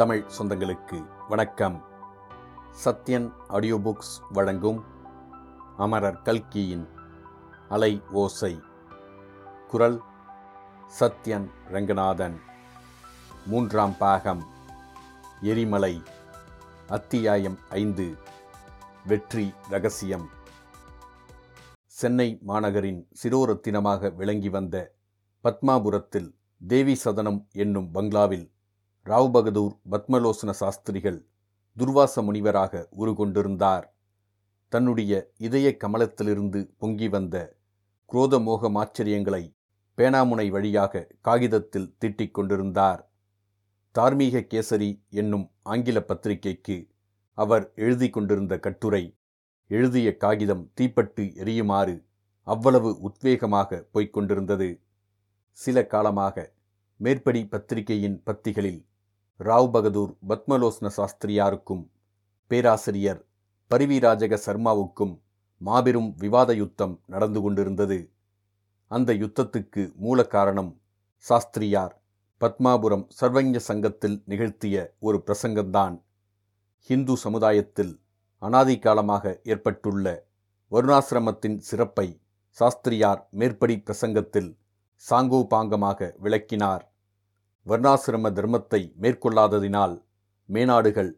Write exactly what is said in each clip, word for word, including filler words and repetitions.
தமிழ் சொந்தங்களுக்கு வணக்கம். Sathyan audio books வழங்கும் அமரர் கல்கியின் அலை ஓசை. குரல் சத்யன் ரங்கநாதன். மூன்றாம் பாகம் எரிமலை. அத்தியாயம் ஐந்து. வெற்றி ரகசியம். சென்னை மாநகரின் சிரோரத்தினமாக விளங்கி வந்த பத்மாபுரத்தில் தேவி சதனம் என்னும் பங்களாவில் ராவ்பகதூர் பத்மலோசன சாஸ்திரிகள் துர்வாச முனிவராக உருகொண்டிருந்தார். தன்னுடைய இதய கமலத்திலிருந்து பொங்கி வந்த குரோதமோக மாச்சரியங்களை பேனாமுனை வழியாக காகிதத்தில் தீட்டிக் கொண்டிருந்தார். தார்மீக கேசரி என்னும் ஆங்கில பத்திரிகைக்கு அவர் எழுதி கொண்டிருந்த கட்டுரை, எழுதிய காகிதம் தீப்பட்டு எரியுமாறு அவ்வளவு உத்வேகமாக போய்கொண்டிருந்தது. சில காலமாக மேற்படி பத்திரிகையின் பத்திகளில் ராவ்பகதூர் பத்மலோசன சாஸ்திரியாருக்கும் பேராசிரியர் பருவிராஜக சர்மாவுக்கும் மாபெரும் விவாத யுத்தம் நடந்து கொண்டிருந்தது. அந்த யுத்தத்துக்கு மூல காரணம் சாஸ்திரியார் பத்மாபுரம் சர்வஜ்ஞ சங்கத்தில் நிகழ்த்திய ஒரு பிரசங்கம்தான். ஹிந்து சமுதாயத்தில் அனாதி காலமாக ஏற்பட்டுள்ள வருணாசிரமத்தின் சிறப்பை சாஸ்திரியார் மேற்படி பிரசங்கத்தில் சாங்கோபாங்கமாக விளக்கினார். வருணாசிரம தர்மத்தை மேற்கொள்ளாததினால் மேனாடுகள்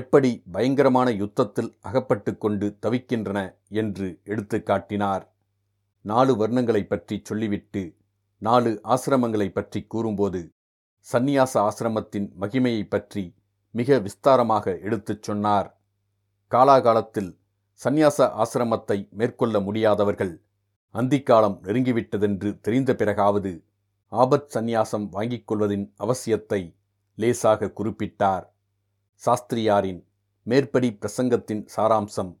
எப்படி பயங்கரமான யுத்தத்தில் அகப்பட்டு கொண்டு தவிக்கின்றன என்று எடுத்து காட்டினார். நாலு வர்ணங்களை பற்றி சொல்லிவிட்டு நாலு ஆசிரமங்களை பற்றி கூறும்போது சந்நியாச ஆசிரமத்தின் மகிமையை பற்றி மிக விஸ்தாரமாக எடுத்துச் சொன்னார். காலாகாலத்தில் சந்நியாச ஆசிரமத்தை மேற்கொள்ள முடியாதவர்கள் அந்திக்காலம் நெருங்கிவிட்டதென்று தெரிந்த பிறகாவது ஆபத் சந்நியாசம் வாங்கிக் கொள்வதின் அவசியத்தை லேசாக குறிப்பிட்டார். சாஸ்திரியாரின் மேற்படி பிரசங்கத்தின் சாராம்சம்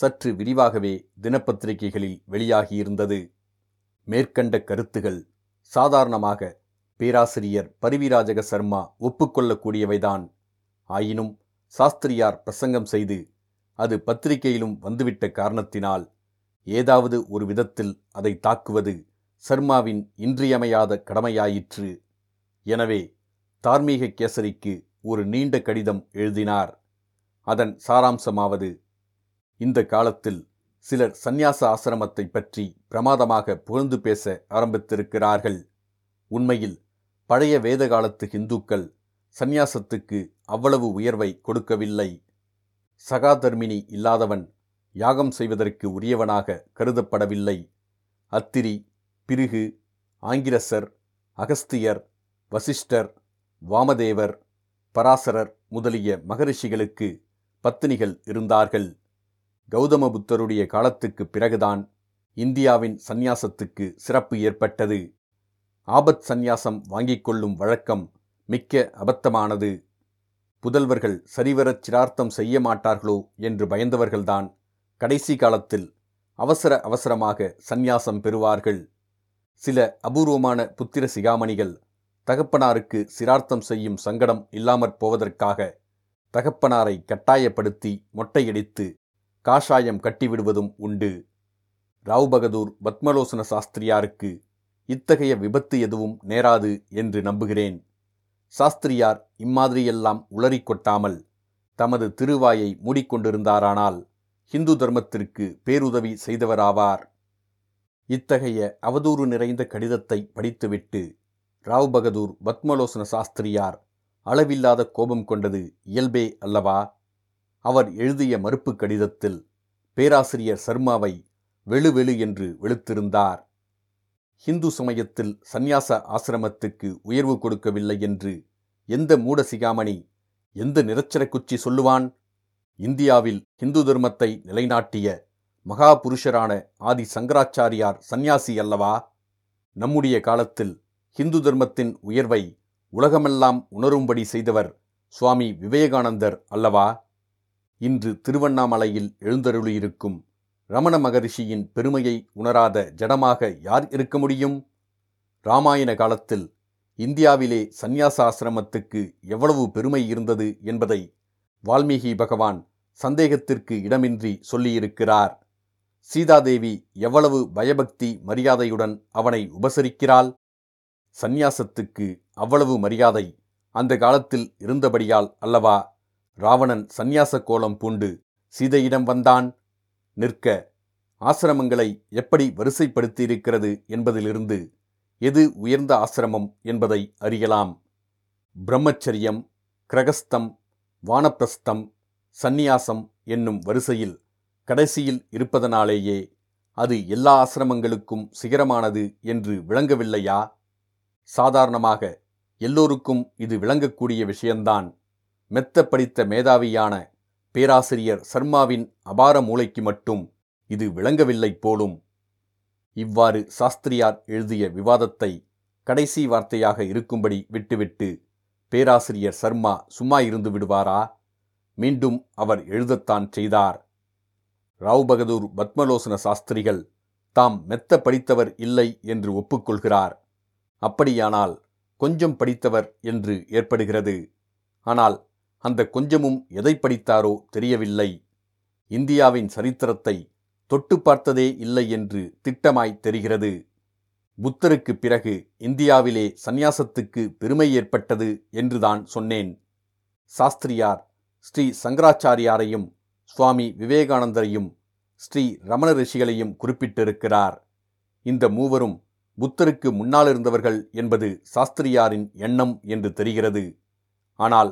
சற்று விரிவாகவே தினப்பத்திரிகைகளில் வெளியாகியிருந்தது. மேற்கண்ட கருத்துகள் சாதாரணமாக பேராசிரியர் பரிவிராஜக சர்மா ஒப்புக்கொள்ளக்கூடியவைதான். ஆயினும் சாஸ்திரியார் பிரசங்கம் செய்து அது பத்திரிகையிலும் வந்துவிட்ட காரணத்தினால் ஏதாவது ஒரு விதத்தில் அதை தாக்குவது சர்மாவின் இன்றியமையாத கடமையாயிற்று. எனவே தார்மீக கேசரிக்கு ஒரு நீண்ட கடிதம் எழுதினார். அதன் சாராம்சமாவது, இந்த காலத்தில் சிலர் சந்நியாச ஆசிரமத்தை பற்றி பிரமாதமாக புகழ்ந்து பேச ஆரம்பித்திருக்கிறார்கள். உண்மையில் பழைய வேத காலத்து ஹிந்துக்கள் சந்நியாசத்துக்கு அவ்வளவு உயர்வை கொடுக்கவில்லை. சகாதர்மினி இல்லாதவன் யாகம் செய்வதற்கு உரியவனாக கருதப்படவில்லை. அத்திரி, பிருகு, ஆங்கிரசர், அகஸ்தியர், வசிஷ்டர், வாமதேவர், பராசரர் முதலிய மகரிஷிகளுக்கு பத்தினிகள் இருந்தார்கள். கௌதம புத்தருடைய காலத்துக்கு பிறகுதான் இந்தியாவின் சந்நியாசத்துக்கு சிறப்பு ஏற்பட்டது. ஆபத் சந்நியாசம் வாங்கிக் கொள்ளும் வழக்கம் மிக்க அபத்தமானது. புதல்வர்கள் சரிவரச் சிரார்த்தம் செய்ய மாட்டார்களோ என்று பயந்தவர்கள்தான் கடைசி காலத்தில் அவசர அவசரமாக சந்நியாசம் பெறுவார்கள். சில அபூர்வமான புத்திர சிகாமணிகள் தகப்பனாருக்கு சிரார்த்தம் செய்யும் சங்கடம் இல்லாமற் போவதற்காக தகப்பனாரை கட்டாயப்படுத்தி மொட்டையடித்து காஷாயம் கட்டிவிடுவதும் உண்டு. ராவ்பகதூர் பத்மலோசன சாஸ்திரியாருக்கு இத்தகைய விபத்து எதுவும் நேராது என்று நம்புகிறேன். சாஸ்திரியார் இம்மாதிரியெல்லாம் உளறிக்கொட்டாமல் தமது திருவாயை மூடிக்கொண்டிருந்தாரானால் ஹிந்து தர்மத்திற்கு பேருதவி செய்தவராவார். இத்தகைய அவதூறு நிறைந்த கடிதத்தை படித்துவிட்டு ராவ்பகதூர் பத்மலோசன சாஸ்திரியார் அளவில்லாத கோபம் கொண்டது இயல்பே அல்லவா? அவர் எழுதிய மறுப்பு கடிதத்தில் பேராசிரியர் சர்மாவை வெளுவெளு என்று வெளுத்திருந்தார். ஹிந்து சமயத்தில் சந்நியாச ஆசிரமத்துக்கு உயர்வு கொடுக்கவில்லை என்று எந்த மூட சிகாமணி, எந்த நிரச்சரக்குச்சி சொல்லுவான்? இந்தியாவில் ஹிந்து தர்மத்தை நிலைநாட்டிய மகாபுருஷரான ஆதி சங்கராச்சாரியார் சந்நியாசி அல்லவா? நம்முடைய காலத்தில் ஹிந்து தர்மத்தின் உயர்வை உலகமெல்லாம் உணரும்படி செய்தவர் சுவாமி விவேகானந்தர் அல்லவா? இன்று திருவண்ணாமலையில் எழுந்தருளியிருக்கும் ரமண மகர்ஷியின் பெருமையை உணராத ஜடமாக யார் இருக்க முடியும்? இராமாயண காலத்தில் இந்தியாவிலே சந்நியாச ஆசிரமத்துக்கு எவ்வளவு பெருமை இருந்தது என்பதை வால்மீகி பகவான் சந்தேகத்திற்கு இடமின்றி சொல்லியிருக்கிறார். சீதாதேவி எவ்வளவு பயபக்தி மரியாதையுடன் அவனை உபசரிக்கிறாள்! சந்நியாசத்துக்கு அவ்வளவு மரியாதை அந்த காலத்தில் இருந்தபடியால் அல்லவா இராவணன் சந்நியாச கோலம் பூண்டு சீதையிடம் வந்தான். நிற்க ஆசிரமங்களை எப்படி வரிசைப்படுத்தியிருக்கிறது என்பதிலிருந்து எது உயர்ந்த ஆசிரமம் என்பதை அறியலாம். பிரம்மச்சரியம், கிரகஸ்தம், வானப்பிரஸ்தம், சந்நியாசம் என்னும் வரிசையில் கடைசியில் இருப்பதனாலேயே அது எல்லா ஆசிரமங்களுக்கும் சிகரமானது என்று விளங்கவில்லையா? சாதாரணமாக எல்லோருக்கும் இது விளங்கக்கூடிய விஷயந்தான். மெத்த படித்த மேதாவியான பேராசிரியர் சர்மாவின் அபார மூளைக்கு மட்டும் இது விளங்கவில்லை போலும். இவ்வாறு சாஸ்திரியார் எழுதிய விவாதத்தை கடைசி வார்த்தையாக இருக்கும்படி விட்டுவிட்டு பேராசிரியர் சர்மா சும்மா இருந்து விடுவாரா? மீண்டும் அவர் எழுதத்தான் செய்தார். ராவ்பகதூர் பத்மலோசன சாஸ்திரிகள் தாம் மெத்த படித்தவர் இல்லை என்று ஒப்புக்கொள்கிறார். அப்படியானால் கொஞ்சம் படித்தவர் என்று ஏற்படுகிறது. ஆனால் அந்த கொஞ்சமும் எதை படித்தாரோ தெரியவில்லை. இந்தியாவின் சரித்திரத்தை தொட்டு பார்த்ததே இல்லை என்று திட்டமாய் தெரிகிறது. புத்தருக்கு பிறகு இந்தியாவிலே சந்நியாசத்துக்கு பெருமை ஏற்பட்டது என்றுதான் சொன்னேன். சாஸ்திரியார் ஸ்ரீ சங்கராச்சாரியாரையும் சுவாமி விவேகானந்தரையும் ஸ்ரீ ரமண ரிஷிகளையும் குறிப்பிட்டிருக்கிறார். இந்த மூவரும் புத்தருக்கு முன்னால் இருந்தவர்கள் என்பது சாஸ்திரியாரின் எண்ணம் என்று தெரிகிறது. ஆனால்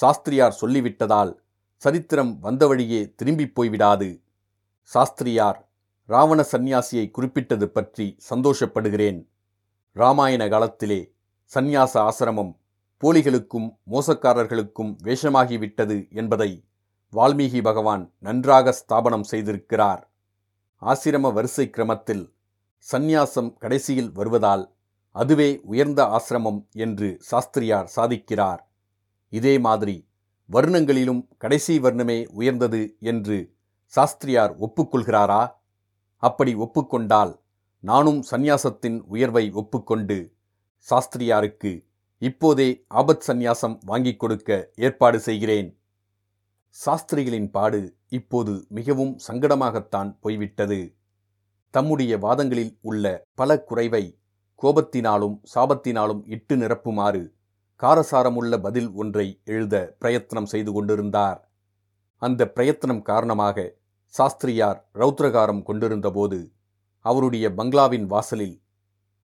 சாஸ்திரியார் சொல்லிவிட்டதால் சரித்திரம் வந்த வழியே திரும்பி போய்விடாது. சாஸ்திரியார் இராவண சந்நியாசியை குறிப்பிட்டது பற்றி சந்தோஷப்படுகிறேன். இராமாயண காலத்திலே சந்நியாச ஆசிரமம் போலிகளுக்கும் மோசக்காரர்களுக்கும் வேஷமாகிவிட்டது என்பதை வால்மீகி பகவான் நன்றாக ஸ்தாபனம் செய்திருக்கிறார். ஆசிரம வரிசை கிரமத்தில் சந்நியாசம் கடைசியில் வருவதால் அதுவே உயர்ந்த ஆசிரமம் என்று சாஸ்திரியார் சாதிக்கிறார். இதே மாதிரி வர்ணங்களிலும் கடைசி வர்ணமே உயர்ந்தது என்று சாஸ்திரியார் ஒப்புக்கொள்கிறாரா? அப்படி ஒப்புக்கொண்டால் நானும் சந்நியாசத்தின் உயர்வை ஒப்புக்கொண்டு சாஸ்திரியாருக்கு இப்போதே ஆபத் சந்நியாசம் வாங்கிக் கொடுக்க ஏற்பாடு செய்கிறேன். சாஸ்திரிகளின் பாடு இப்போது மிகவும் சங்கடமாகத்தான் போய்விட்டது. தம்முடைய வாதங்களில் உள்ள பல குறைவை கோபத்தினாலும் சாபத்தினாலும் இட்டு நிரப்புமாறு காரசாரமுள்ள பதில் ஒன்றை எழுத பிரயத்தனம் செய்து கொண்டிருந்தார். அந்த பிரயத்தனம் காரணமாக சாஸ்திரியார் ரௌத்ரகாரம் கொண்டிருந்தபோது அவருடைய பங்களாவின் வாசலில்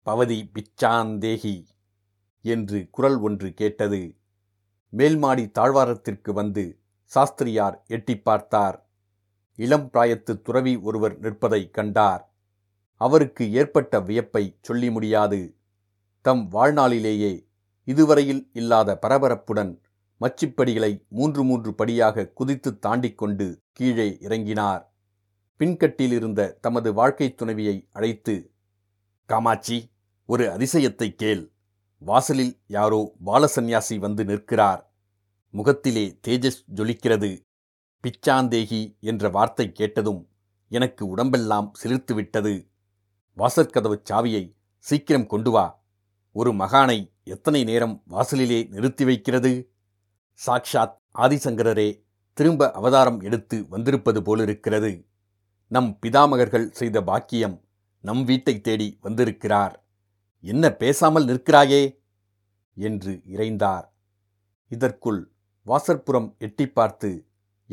பவதி பிச்சாந்தேகி என்று குரல் ஒன்று கேட்டது. மேல்மாடி தாழ்வாரத்திற்கு வந்து சாஸ்திரியார் எட்டி பார்த்தார். இளம் பிராயத்து துறவி ஒருவர் நிற்பதை கண்டார். அவருக்கு ஏற்பட்ட வியப்பை சொல்லி முடியாது. தம் வாழ்நாளிலேயே இதுவரையில் இல்லாத பரபரப்புடன் மச்சிப்படிகளை மூன்று மூன்று படியாக குதித்து தாண்டிக்கொண்டு கீழே இறங்கினார். பின்கட்டிலிருந்த தமது வாழ்க்கை துணைவியை அழைத்து, காமாட்சி, ஒரு அதிசயத்தை கேள். வாசலில் யாரோ பாலசந்நியாசி வந்து நிற்கிறார். முகத்திலே தேஜஸ் ஜொலிக்கிறது. பிச்சாந்தேகி என்ற வார்த்தை கேட்டதும் எனக்கு உடம்பெல்லாம் சிலிர்த்துவிட்டது. வாசற்கதவு சாவியை சீக்கிரம் கொண்டு வா. ஒரு மகானை எத்தனை நேரம் வாசலிலே நிறுத்தி வைக்கிறது? சாக்ஷாத் ஆதிசங்கரரே திரும்ப அவதாரம் எடுத்து வந்திருப்பது போலிருக்கிறது. நம் பிதாமகர்கள் செய்த பாக்கியம், நம் வீட்டை தேடி வந்திருக்கிறார். என்ன பேசாமல் நிற்கிறாயே என்று இறைந்தார். இதற்குள் வாசற்புறம் எட்டி பார்த்து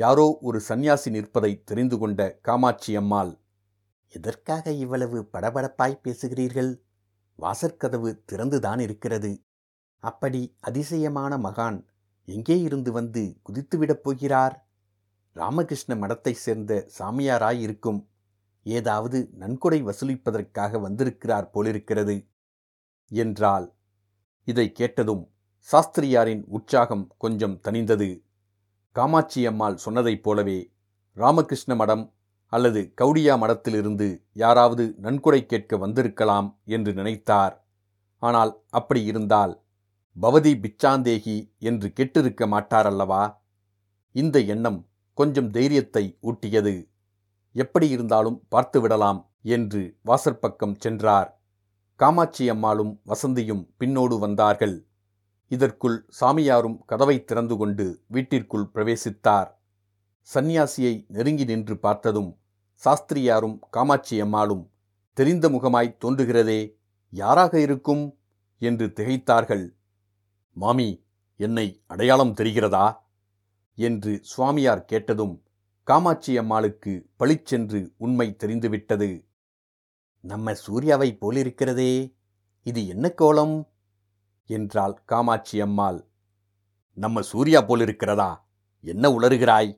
யாரோ ஒரு சந்நியாசி நிற்பதை தெரிந்து கொண்ட காமாட்சி அம்மாள், எதற்காக இவ்வளவு படபடப்பாய் பேசுகிறீர்கள்? வாசற்கதவு திறந்துதான் இருக்கிறது. அப்படி அதிசயமான மகான் எங்கே இருந்து வந்து குதித்துவிடப் போகிறார்? ராமகிருஷ்ண மடத்தைச் சேர்ந்த சாமியாராயிருக்கும். ஏதாவது நன்கொடை வசூலிப்பதற்காக வந்திருக்கிறார் போலிருக்கிறது என்றாள். இதை கேட்டதும் சாஸ்திரியாரின் உற்சாகம் கொஞ்சம் தணிந்தது. காமாட்சியம்மாள் சொன்னதைப் போலவே ராமகிருஷ்ண மடம் அல்லது கவுடியா மடத்திலிருந்து யாராவது நன்கொடை கேட்க வந்திருக்கலாம் என்று நினைத்தார். ஆனால் அப்படி இருந்தால் பவதி பிச்சாந்தேகி என்று கேட்டிருக்க மாட்டாரல்லவா? இந்த எண்ணம் கொஞ்சம் தைரியத்தை ஊட்டியது. எப்படி இருந்தாலும் பார்த்துவிடலாம் என்று வாசற்பக்கம் சென்றார். காமாட்சியம்மாளும் வசந்தியும் பின்னோடு வந்தார்கள். இதற்குள் சாமியாரும் கதவை திறந்து கொண்டு வீட்டிற்குள் பிரவேசித்தார். சந்நியாசியை நெருங்கி நின்று பார்த்ததும் சாஸ்திரியாரும் காமாட்சியம்மாளும், தெரிந்த முகமாய் தோன்றுகிறதே, யாராக இருக்கும் என்று திகைத்தார்கள். மாமி, என்னை அடையாளம் தெரிகிறதா என்று சுவாமியார் கேட்டதும் காமாட்சி அம்மாளுக்கு பளிச்சென்று உண்மை தெரிந்துவிட்டது. நம்ம சூர்யாவை போலிருக்கிறதே, இது என்ன கோலம் என்றாள் காமாட்சி அம்மாள். நம்ம சூர்யா போலிருக்கிறதா, என்ன உளறுகிறாய்,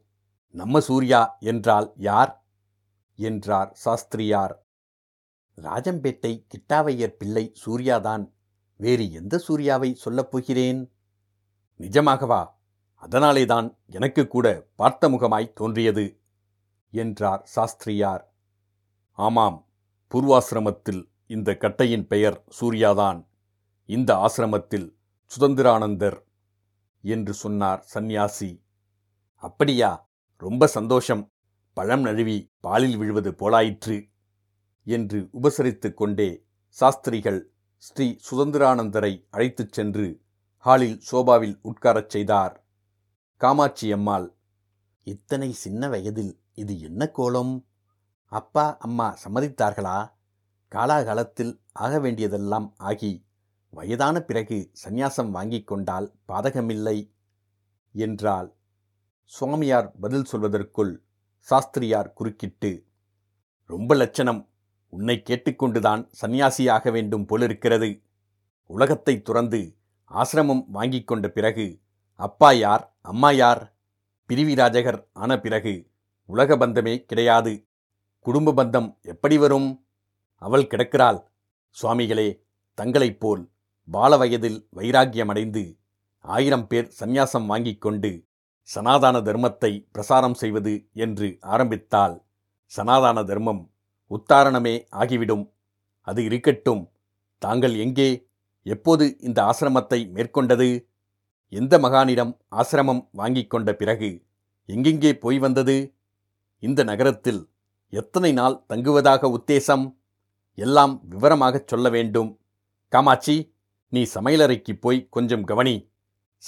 நம்ம சூர்யா என்றால் யார் என்றார் சாஸ்திரியார். ராஜம்பேட்டை கிட்டாவையர் பிள்ளை சூர்யாதான், வேறு எந்த சூர்யாவை சொல்லப்போகிறேன்? நிஜமாகவா? அதனாலேதான் எனக்கு கூட பார்த்த முகமாய் தோன்றியது என்றார் சாஸ்திரியார். ஆமாம், பூர்வாசிரமத்தில் இந்த கட்டையின் பெயர் சூர்யாதான், இந்த ஆசிரமத்தில் சுதந்திரானந்தர் என்று சொன்னார் சந்நியாசி. அப்படியா, ரொம்ப சந்தோஷம், பழம் நழுவி பாலில் விழுவது போலாயிற்று என்று உபசரித்து கொண்டே சாஸ்திரிகள் ஸ்ரீ சுதந்திரானந்தரை அழைத்துச் சென்று ஹாலில் சோபாவில் உட்காரச் செய்தார். காமாட்சி அம்மாள், இத்தனை சின்ன வயதில் இது என்ன கோலம்? அப்பா அம்மா சம்மதித்தார்களா? காலாகாலத்தில் ஆக வேண்டியதெல்லாம் ஆகி வயதான பிறகு சந்நியாசம் வாங்கிக் கொண்டால் பாதகமில்லை என்றாள். சுவாமியார் பதில் சொல்வதற்குள் சாஸ்திரியார் குறுக்கிட்டு, ரொம்ப லட்சணம், உன்னை கேட்டுக்கொண்டுதான் சந்நியாசியாக வேண்டும் போலிருக்கிறது. உலகத்தை துறந்து ஆசிரமம் வாங்கிக் கொண்ட பிறகு அப்பா யார், அம்மா யார்? பிரிவிராஜகர் ஆன பிறகு உலக பந்தமே கிடையாது, குடும்ப பந்தம் எப்படி வரும்? அவள் கிடக்கிறாள். சுவாமிகளே, தங்களைப் போல் பால வயதில் வைராக்கியமடைந்து ஆயிரம் பேர் சந்நியாசம் வாங்கிக் கொண்டு சனாதன தர்மத்தை பிரசாரம் செய்வது என்று ஆரம்பித்தால் சனாதன தர்மம் உத்தாரணமே ஆகிவிடும். அது இருக்கட்டும், தாங்கள் எங்கே, எப்போது இந்த ஆசிரமத்தை மேற்கொண்டது? எந்த மகானிடம் ஆசிரமம் வாங்கிக் கொண்ட பிறகு எங்கெங்கே போய் வந்தது? இந்த நகரத்தில் எத்தனை நாள் தங்குவதாக உத்தேசம்? எல்லாம் விவரமாகச் சொல்ல வேண்டும். காமாட்சி, நீ சமையலறைக்கு போய் கொஞ்சம் கவனி.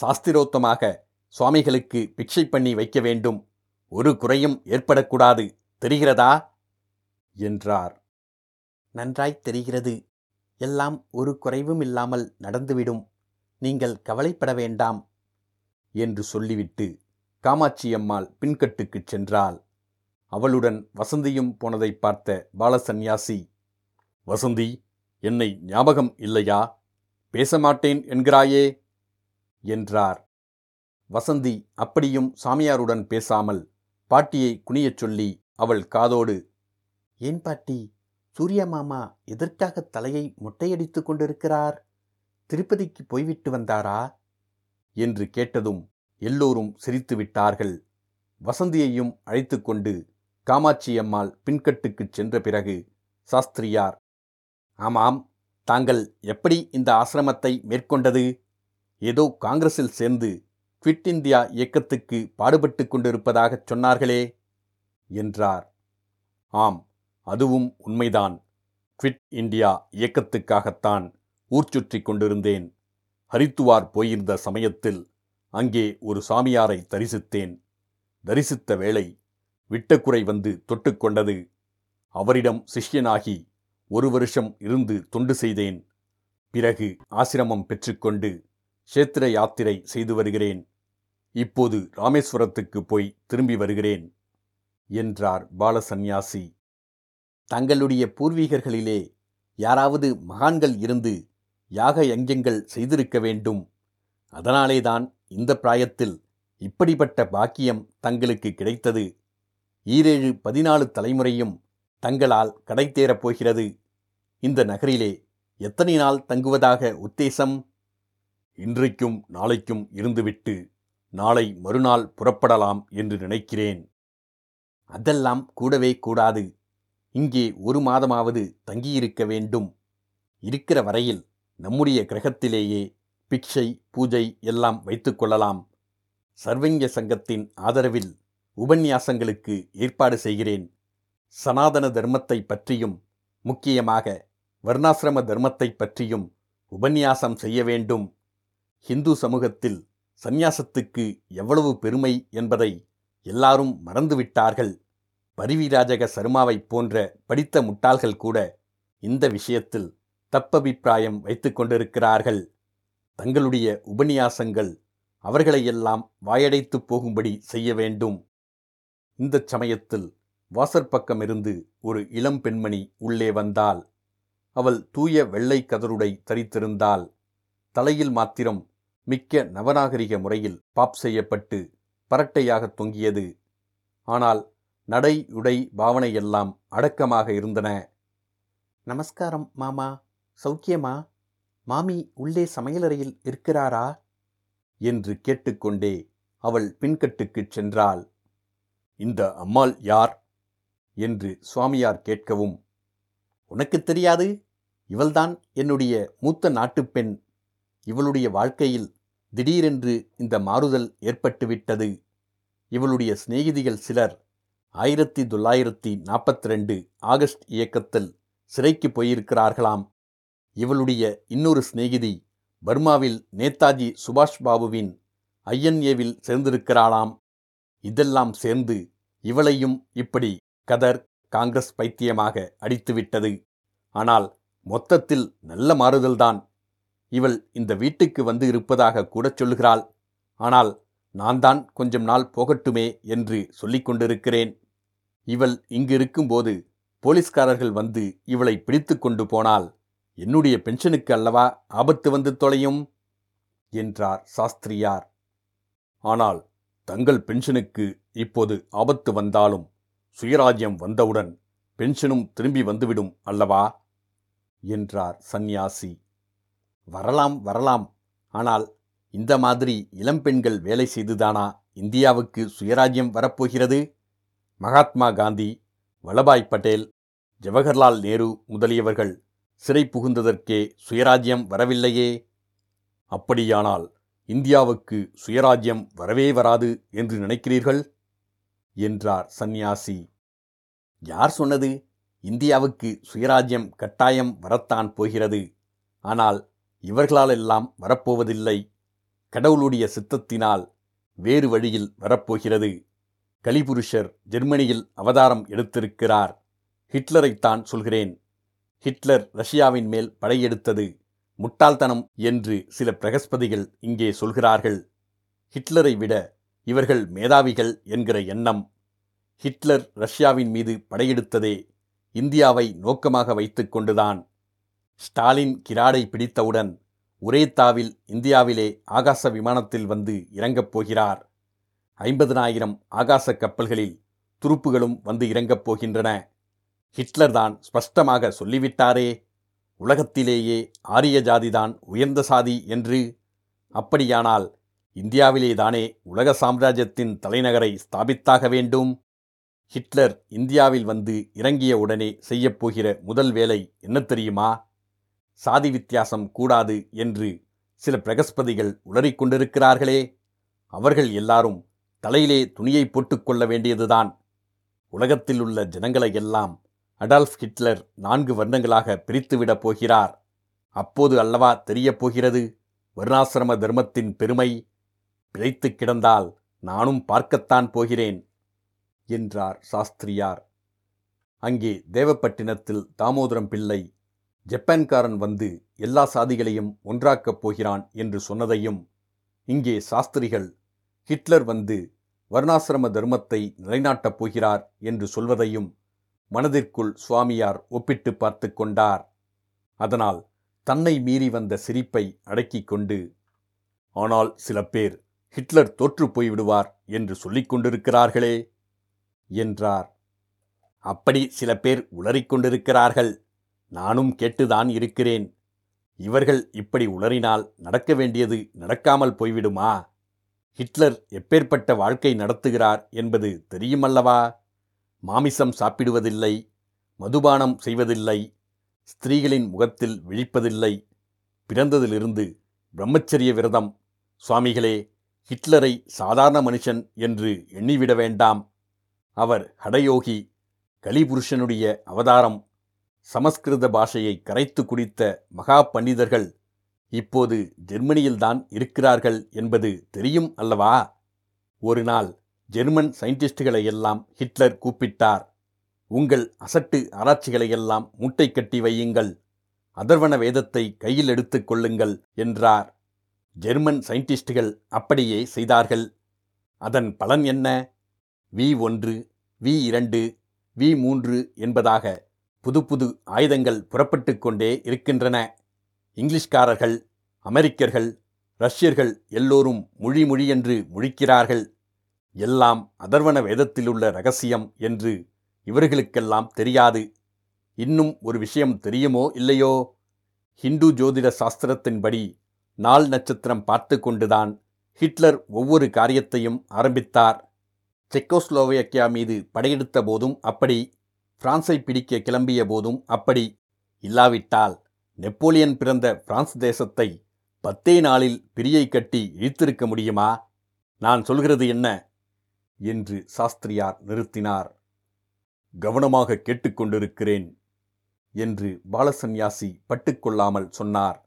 சாஸ்திரோத்தமாக சுவாமிகளுக்கு பிக்ஷை பண்ணி வைக்க வேண்டும், ஒரு குறையும் ஏற்படக்கூடாது, தெரிகிறதா என்றார். நன்றாய் தெரிகிறது, எல்லாம் ஒரு குறைவும் இல்லாமல் நடந்துவிடும், நீங்கள் கவலைப்பட வேண்டாம் என்று சொல்லிவிட்டு காமாட்சி அம்மாள் பின்கட்டுக்குச் சென்றாள். அவளுடன் வசந்தியும் போனதை பார்த்த பாலசந்நியாசி, வசந்தி, என்னை ஞாபகம் இல்லையா, பேசமாட்டேன் என்கிறாயே என்றார். வசந்தி அப்படியும் சாமியாருடன் பேசாமல் பாட்டியை குனியச் சொல்லி அவள் காதோடு, ஏன் பாட்டி, சூர்யா மாமா எதற்காக தலையை மொட்டையடித்து கொண்டிருக்கிறார், திருப்பதிக்கு போய்விட்டு வந்தாரா என்று கேட்டதும் எல்லோரும் சிரித்துவிட்டார்கள். வசந்தியையும் அழைத்து கொண்டு காமாட்சி அம்மாள் பின்கட்டுக்குச் சென்ற பிறகு சாஸ்திரியார், ஆமாம், தாங்கள் எப்படி இந்த ஆசிரமத்தை மேற்கொண்டது? ஏதோ காங்கிரஸில் சேர்ந்து குவிட் இந்தியா இயக்கத்துக்கு பாடுபட்டு கொண்டிருப்பதாகச் சொன்னார்களே என்றார். ஆம், அதுவும் உண்மைதான். குவிட் இந்தியா இயக்கத்துக்காகத்தான் ஊர் சுற்றி கொண்டிருந்தேன். ஹரித்துவார் போயிருந்த சமயத்தில் அங்கே ஒரு சாமியாரை தரிசித்தேன். தரிசித்த வேளை விட்டக்குறை வந்து தொட்டுக்கொண்டது. அவரிடம் சிஷ்யனாகி ஒரு வருஷம் இருந்து தொண்டு செய்தேன். பிறகு ஆசிரமம் பெற்றுக்கொண்டு க்ஷேத்திர யாத்திரை செய்து வருகிறேன். இப்போது ராமேஸ்வரத்துக்கு போய் திரும்பி வருகிறேன் என்றார் பாலசந்நியாசி. தங்களுடைய பூர்வீகர்களிலே யாராவது மகான்கள் இருந்து யாக யஜங்கள் செய்திருக்க வேண்டும். அதனாலேதான் இந்த பிராயத்தில் இப்படிப்பட்ட பாக்கியம் தங்களுக்கு கிடைத்தது. ஈரேழு பதினாலு தலைமுறையும் தங்களால் கடை தேரப் போகிறது. இந்த நகரிலே எத்தனை நாள் தங்குவதாக உத்தேசம்? இன்றைக்கும் நாளைக்கும் இருந்துவிட்டு நாளை மறுநாள் புறப்படலாம் என்று நினைக்கிறேன். அதெல்லாம் கூடவே கூடாது. இங்கே ஒரு மாதமாவது தங்கியிருக்க வேண்டும். இருக்கிற வரையில் நம்முடைய கிரகத்திலேயே பிக்ஷை பூஜை எல்லாம் வைத்துக்கொள்ளலாம். சர்வங்க சங்கத்தின் ஆதரவில் உபன்யாசங்களுக்கு ஏற்பாடு செய்கிறேன். சனாதன தர்மத்தை பற்றியும் முக்கியமாக வர்ணாசிரம தர்மத்தை பற்றியும் உபன்யாசம் செய்ய வேண்டும். ஹிந்து சமூகத்தில் சந்நியாசத்துக்கு எவ்வளவு பெருமை என்பதை எல்லாரும் மறந்துவிட்டார்கள். பருவிராஜக சர்மாவைப் போன்ற படித்த முட்டாள்கள் கூட இந்த விஷயத்தில் தப்பபிப்பிராயம் வைத்து கொண்டிருக்கிறார்கள். தங்களுடைய உபன்யாசங்கள் அவர்களையெல்லாம் வாயடைத்து போகும்படி செய்ய வேண்டும். இந்த சமயத்தில் வாசற்பக்கமிருந்து ஒரு இளம் பெண்மணி உள்ளே வந்தாள். அவள் தூய வெள்ளை கதருடை தரித்திருந்தாள். தலையில் மாத்திரம் மிக்க நவநாகரிக முறையில் பாப் செய்யப்பட்டு பரட்டையாக தொங்கியது. ஆனால் நடை உடை பாவனையெல்லாம் அடக்கமாக இருந்தன. நமஸ்காரம் மாமா, சௌக்கியமா? மாமி உள்ளே சமையலறையில் இருக்கிறாரா என்று கேட்டுக்கொண்டே அவள் பின்கட்டுக்குச் சென்றாள். இந்த அம்மாள் யார் என்று சுவாமியார் கேட்கவும், உனக்கு தெரியாது, இவள்தான் என்னுடைய மூத்த நாட்டுப்பெண். இவளுடைய வாழ்க்கையில் திடீரென்று இந்த மாறுதல் ஏற்பட்டுவிட்டது. இவளுடைய சிநேகிதிகள் சிலர் ஆயிரத்தி தொள்ளாயிரத்தி நாற்பத்தி ரெண்டு ஆகஸ்ட் இயக்கத்தில் சிறைக்கு போயிருக்கிறார்களாம். இவளுடைய இன்னொரு சிநேகிதி பர்மாவில் நேதாஜி சுபாஷ் பாபுவின் ஐஎன்ஏவில் சேர்ந்திருக்கிறாளாம். இதெல்லாம் சேர்ந்து இவளையும் இப்படி கதர் காங்கிரஸ் பைத்தியமாக அடித்துவிட்டது. ஆனால் மொத்தத்தில் நல்ல மாறுதல்தான். இவள் இந்த வீட்டுக்கு வந்து இருப்பதாக கூட சொல்கிறாள். ஆனால் நான் தான் கொஞ்சம் நாள் போகட்டுமே என்று சொல்லிக் கொண்டிருக்கிறேன். இவள் இங்கிருக்கும்போது போலீஸ்காரர்கள் வந்து இவளை பிடித்து கொண்டு போனால் என்னுடைய பென்ஷனுக்கு அல்லவா ஆபத்து வந்து தொலையும் என்றார் சாஸ்திரியார். ஆனால் தங்கள் பென்ஷனுக்கு இப்போது ஆபத்து வந்தாலும் சுயராஜ்யம் வந்தவுடன் பென்ஷனும் திரும்பி வந்துவிடும் அல்லவா என்றார் சந்நியாசி. வரலாம் வரலாம், ஆனால் இந்த மாதிரி இளம்பெண்கள் வேலை செய்துதானா இந்தியாவுக்கு சுயராஜ்யம் வரப்போகிறது? மகாத்மா காந்தி, வல்லபாய் பட்டேல், ஜவஹர்லால் நேரு முதலியவர்கள் சிறை புகுந்ததற்கே சுயராஜ்யம் வரவில்லையே. அப்படியானால் இந்தியாவுக்கு சுயராஜ்யம் வரவே வராது என்று நினைக்கிறீர்கள் என்றார் சந்நியாசி. யார் சொன்னது? இந்தியாவுக்கு சுயராஜ்யம் கட்டாயம் வரத்தான் போகிறது. ஆனால் இவர்களாலெல்லாம் வரப்போவதில்லை. கடவுளுடைய சித்தத்தினால் வேறு வழியில் வரப்போகிறது. கலிபுருஷர் ஜெர்மனியில் அவதாரம் எடுத்திருக்கிறார். ஹிட்லரைத்தான் சொல்கிறேன். ஹிட்லர் ரஷ்யாவின் மேல் படையெடுத்தது முட்டாள்தனம் என்று சில பிரகஸ்பதிகள் இங்கே சொல்கிறார்கள். ஹிட்லரை விட இவர்கள் மேதாவிகள் என்கிற எண்ணம். ஹிட்லர் ரஷ்யாவின் மீது படையெடுத்ததே இந்தியாவை நோக்கமாக வைத்து கொண்டுதான். ஸ்டாலின் கிராடை பிடித்தவுடன் ஒரே தாவில் இந்தியாவிலே ஆகாச விமானத்தில் வந்து இறங்கப் போகிறார். ஐம்பதினாயிரம் ஆகாச கப்பல்களில் துருப்புகளும் வந்து இறங்கப் போகின்றன. ஹிட்லர் தான் ஸ்பஷ்டமாக சொல்லிவிட்டாரே, உலகத்திலேயே ஆரிய ஜாதிதான் உயர்ந்த சாதி என்று. அப்படியானால் இந்தியாவிலேதானே உலக சாம்ராஜ்யத்தின் தலைநகரை ஸ்தாபித்தாக வேண்டும். ஹிட்லர் இந்தியாவில் வந்து இறங்கிய உடனே செய்யப்போகிற முதல் வேலை என்ன தெரியுமா? சாதி வித்தியாசம் கூடாது என்று சில பிரகஸ்பதிகள் உளறிக்கொண்டிருக்கிறார்களே, அவர்கள் எல்லாரும் தலையிலே துணியை போட்டுக்கொள்ள வேண்டியதுதான். உலகத்தில் உள்ள ஜனங்களையெல்லாம் அடால்ஃப் ஹிட்லர் நான்கு வர்ணங்களாக பிரித்துவிடப் போகிறார். அப்போது அல்லவா தெரியப்போகிறது வர்ணாசிரம தர்மத்தின் பெருமை. பிழைத்து கிடந்தால் நானும் பார்க்கத்தான் போகிறேன் என்றார் சாஸ்திரியார். அங்கே தேவப்பட்டினத்தில் தாமோதரம் பிள்ளை ஜப்பான்காரன் வந்து எல்லா சாதிகளையும் ஒன்றாக்கப் போகிறான் என்று சொன்னதையும், இங்கே சாஸ்திரிகள் ஹிட்லர் வந்து வர்ணாசிரம தர்மத்தை நிலைநாட்டப் போகிறார் என்று சொல்வதையும் மனதிற்குள் சுவாமியார் ஒப்பிட்டு பார்த்து கொண்டார். அதனால் தன்னை மீறி வந்த சிரிப்பை அடக்கிக் கொண்டு, ஆனால் சில பேர் ஹிட்லர் தோற்று போய்விடுவார் என்று சொல்லிக் கொண்டிருக்கிறார்களே என்றார். அப்படி சில பேர் உளறிக்கொண்டிருக்கிறார்கள். நானும் கேட்டுதான் இருக்கிறேன். இவர்கள் இப்படி உளறினால் நடக்க வேண்டியது நடக்காமல் போய்விடுமா? ஹிட்லர் எப்பேற்பட்ட வாழ்க்கை நடத்துகிறார் என்பது தெரியுமல்லவா. மாமிசம் சாப்பிடுவதில்லை, மதுபானம் செய்வதில்லை, ஸ்திரீகளின் முகத்தில் விழிப்பதில்லை, பிறந்ததிலிருந்து பிரம்மச்சரிய விரதம். சுவாமிகளே, ஹிட்லரை சாதாரண மனுஷன் என்று எண்ணிவிட வேண்டாம். அவர் ஹடயோகி, கலிபுருஷனுடைய அவதாரம். சமஸ்கிருத பாஷையை கரைத்து குடித்த மகா பண்டிதர்கள் இப்போது ஜெர்மனியில்தான் இருக்கிறார்கள் என்பது தெரியும் அல்லவா. ஒரு நாள் ஜெர்மன் சயின்டிஸ்டுகளையெல்லாம் ஹிட்லர் கூப்பிட்டார். உங்கள் அசட்டு ஆராய்ச்சிகளையெல்லாம் மூட்டை கட்டி வையுங்கள், அதர்வண வேதத்தை கையில் எடுத்து கொள்ளுங்கள் என்றார். ஜெர்மன் சயின்டிஸ்டுகள் அப்படியே செய்தார்கள். அதன் பலன் என்ன? வி ஒன்று, வி இரண்டு, வி மூன்று என்பதாக புது புது ஆயுதங்கள் புறப்பட்டு கொண்டே இருக்கின்றன. இங்கிலீஷ்காரர்கள், அமெரிக்கர்கள், ரஷ்யர்கள் எல்லோரும் மொழி மொழி என்று முழிக்கிறார்கள். எல்லாம் அதர்வன வேதத்திலுள்ள இரகசியம் என்று இவர்களுக்கெல்லாம் தெரியாது. இன்னும் ஒரு விஷயம் தெரியுமோ இல்லையோ, ஹிந்து ஜோதிட சாஸ்திரத்தின்படி நாள் நட்சத்திரம் பார்த்து கொண்டுதான் ஹிட்லர் ஒவ்வொரு காரியத்தையும் ஆரம்பித்தார். செக்கோஸ்லோவேக்கியா மீது படையெடுத்த போதும் அப்படி, பிரான்ஸை பிடிக்க கிளம்பிய போதும் அப்படி. இல்லாவிட்டால் நெப்போலியன் பிறந்த பிரான்ஸ் தேசத்தை பத்தே நாளில் பிரியை கட்டி இழுத்திருக்க முடியுமா? நான் சொல்கிறது என்ன என்று சாஸ்திரியார் நிறுத்தினார். கவனமாக கேட்டுக்கொண்டிருக்கிறேன் என்று பாலசன்யாசி பட்டுக்கொள்ளாமல் சொன்னார்.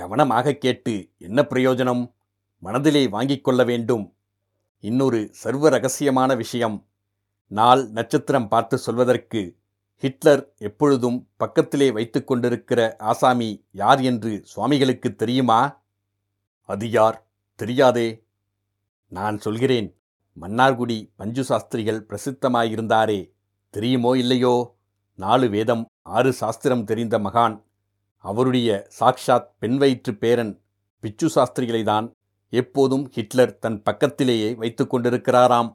கவனமாக கேட்டு என்ன பிரயோஜனம்? மனதிலே வாங்கிக் கொள்ள வேண்டும். இன்னொரு சர்வ ரகசியமான விஷயம், நாள் நட்சத்திரம் பார்த்து சொல்வதற்கு ஹிட்லர் எப்பொழுதும் பக்கத்திலே வைத்து கொண்டிருக்கிற ஆசாமி யார் என்று சுவாமிகளுக்கு தெரியுமா? அது யார்? தெரியாதே. நான் சொல்கிறேன், மன்னார்குடி பஞ்சுசாஸ்திரிகள் பிரசித்தமாயிருந்தாரே, தெரியுமோ இல்லையோ? நாலு வேதம் ஆறு சாஸ்திரம் தெரிந்த மகான். அவருடைய சாக்ஷாத் பெண்வயிற்று பேரன் பிச்சுசாஸ்திரிகளைதான் எப்போதும் ஹிட்லர் தன் பக்கத்திலேயே வைத்து கொண்டிருக்கிறாராம்.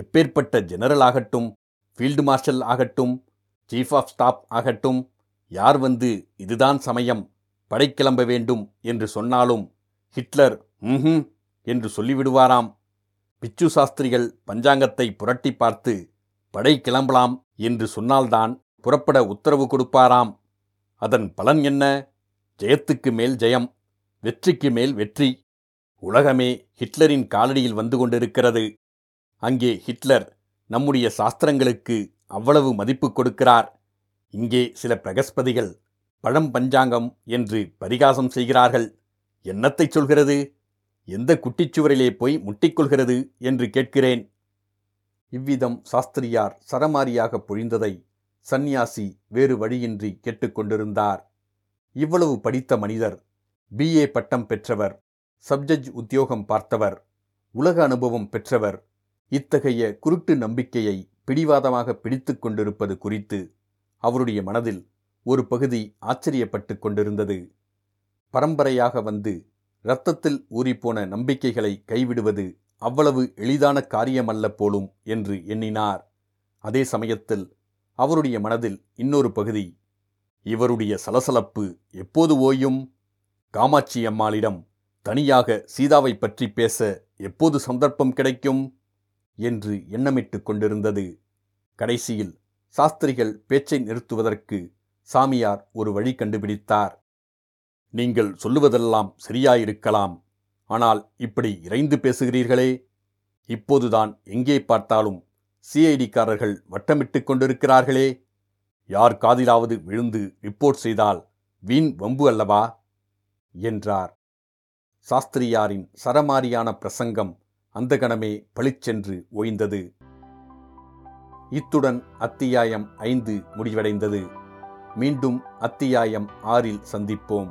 எப்பேற்பட்ட ஜெனரல் ஆகட்டும், ஃபீல்டு மார்ஷல் ஆகட்டும், சீஃப் ஆஃப் ஸ்டாஃப் ஆகட்டும், யார் வந்து இதுதான் சமயம், படைக்கிளம்ப வேண்டும் என்று சொன்னாலும் ஹிட்லர் ம்ஹும் என்று சொல்லிவிடுவாராம். பிச்சு சாஸ்திரிகள் பஞ்சாங்கத்தை புரட்டி பார்த்து படை கிளம்பலாம் என்று சொன்னால்தான் புறப்பட உத்தரவு கொடுப்பாராம். அதன் பலன் என்ன? ஜெயத்துக்கு மேல் ஜெயம், வெற்றிக்கு மேல் வெற்றி. உலகமே ஹிட்லரின் காலடியில் வந்து கொண்டிருக்கிறது. அங்கே ஹிட்லர் நம்முடைய சாஸ்திரங்களுக்கு அவ்வளவு மதிப்பு கொடுக்கிறார். இங்கே சில பிரகஸ்பதிகள் பழம் பஞ்சாங்கம் என்று பரிகாசம் செய்கிறார்கள். என்னத்தை சொல்கிறது? எந்த குட்டிச்சுவரிலே போய் முட்டிக்கொள்கிறது என்று கேட்கிறேன். இவ்விதம் சாஸ்திரியார் சரமாரியாக பொழிந்ததை சந்நியாசி வேறு வழியின்றி கேட்டுக்கொண்டிருந்தார். இவ்வளவு படித்த மனிதர், பிஏ பட்டம் பெற்றவர், சப்ஜட்ஜ் உத்தியோகம் பார்த்தவர், உலக அனுபவம் பெற்றவர், இத்தகைய குருட்டு நம்பிக்கையை பிடிவாதமாக பிடித்து கொண்டிருப்பது குறித்து அவருடைய மனதில் ஒரு பகுதி ஆச்சரியப்பட்டு கொண்டிருந்தது. பரம்பரையாக வந்து இரத்தத்தில் ஊறிப்போன நம்பிக்கைகளை கைவிடுவது அவ்வளவு எளிதான காரியமல்ல போலும் என்று எண்ணினார். அதே சமயத்தில் அவருடைய மனதில் இன்னொரு பகுதி, இவருடைய சலசலப்பு எப்போது ஓயும்? காமாட்சி அம்மாளிடம் தனியாக சீதாவை பற்றி பேச எப்போது சந்தர்ப்பம் கிடைக்கும் என்று எண்ணமிட்டு கொண்டிருந்தது. கடைசியில் சாஸ்திரிகள் பேச்சை நிறுத்துவதற்கு சாமியார் ஒரு வழி கண்டுபிடித்தார். நீங்கள் சொல்லுவதெல்லாம் சரியாயிருக்கலாம், ஆனால் இப்படி இறைந்து பேசுகிறீர்களே. இப்போதுதான் எங்கே பார்த்தாலும் சிஐடிக்காரர்கள் வட்டமிட்டு கொண்டிருக்கிறார்களே. யார் காதிலாவது விழுந்து ரிப்போர்ட் செய்தால் வீண் வம்பு அல்லவா என்றார். சாஸ்திரியாரின் சரமாரியான பிரசங்கம் அந்த கணமே பளிச்சென்று ஓய்ந்தது. இத்துடன் அத்தியாயம் ஐந்து முடிவடைந்தது. மீண்டும் அத்தியாயம் ஆறில் சந்திப்போம்.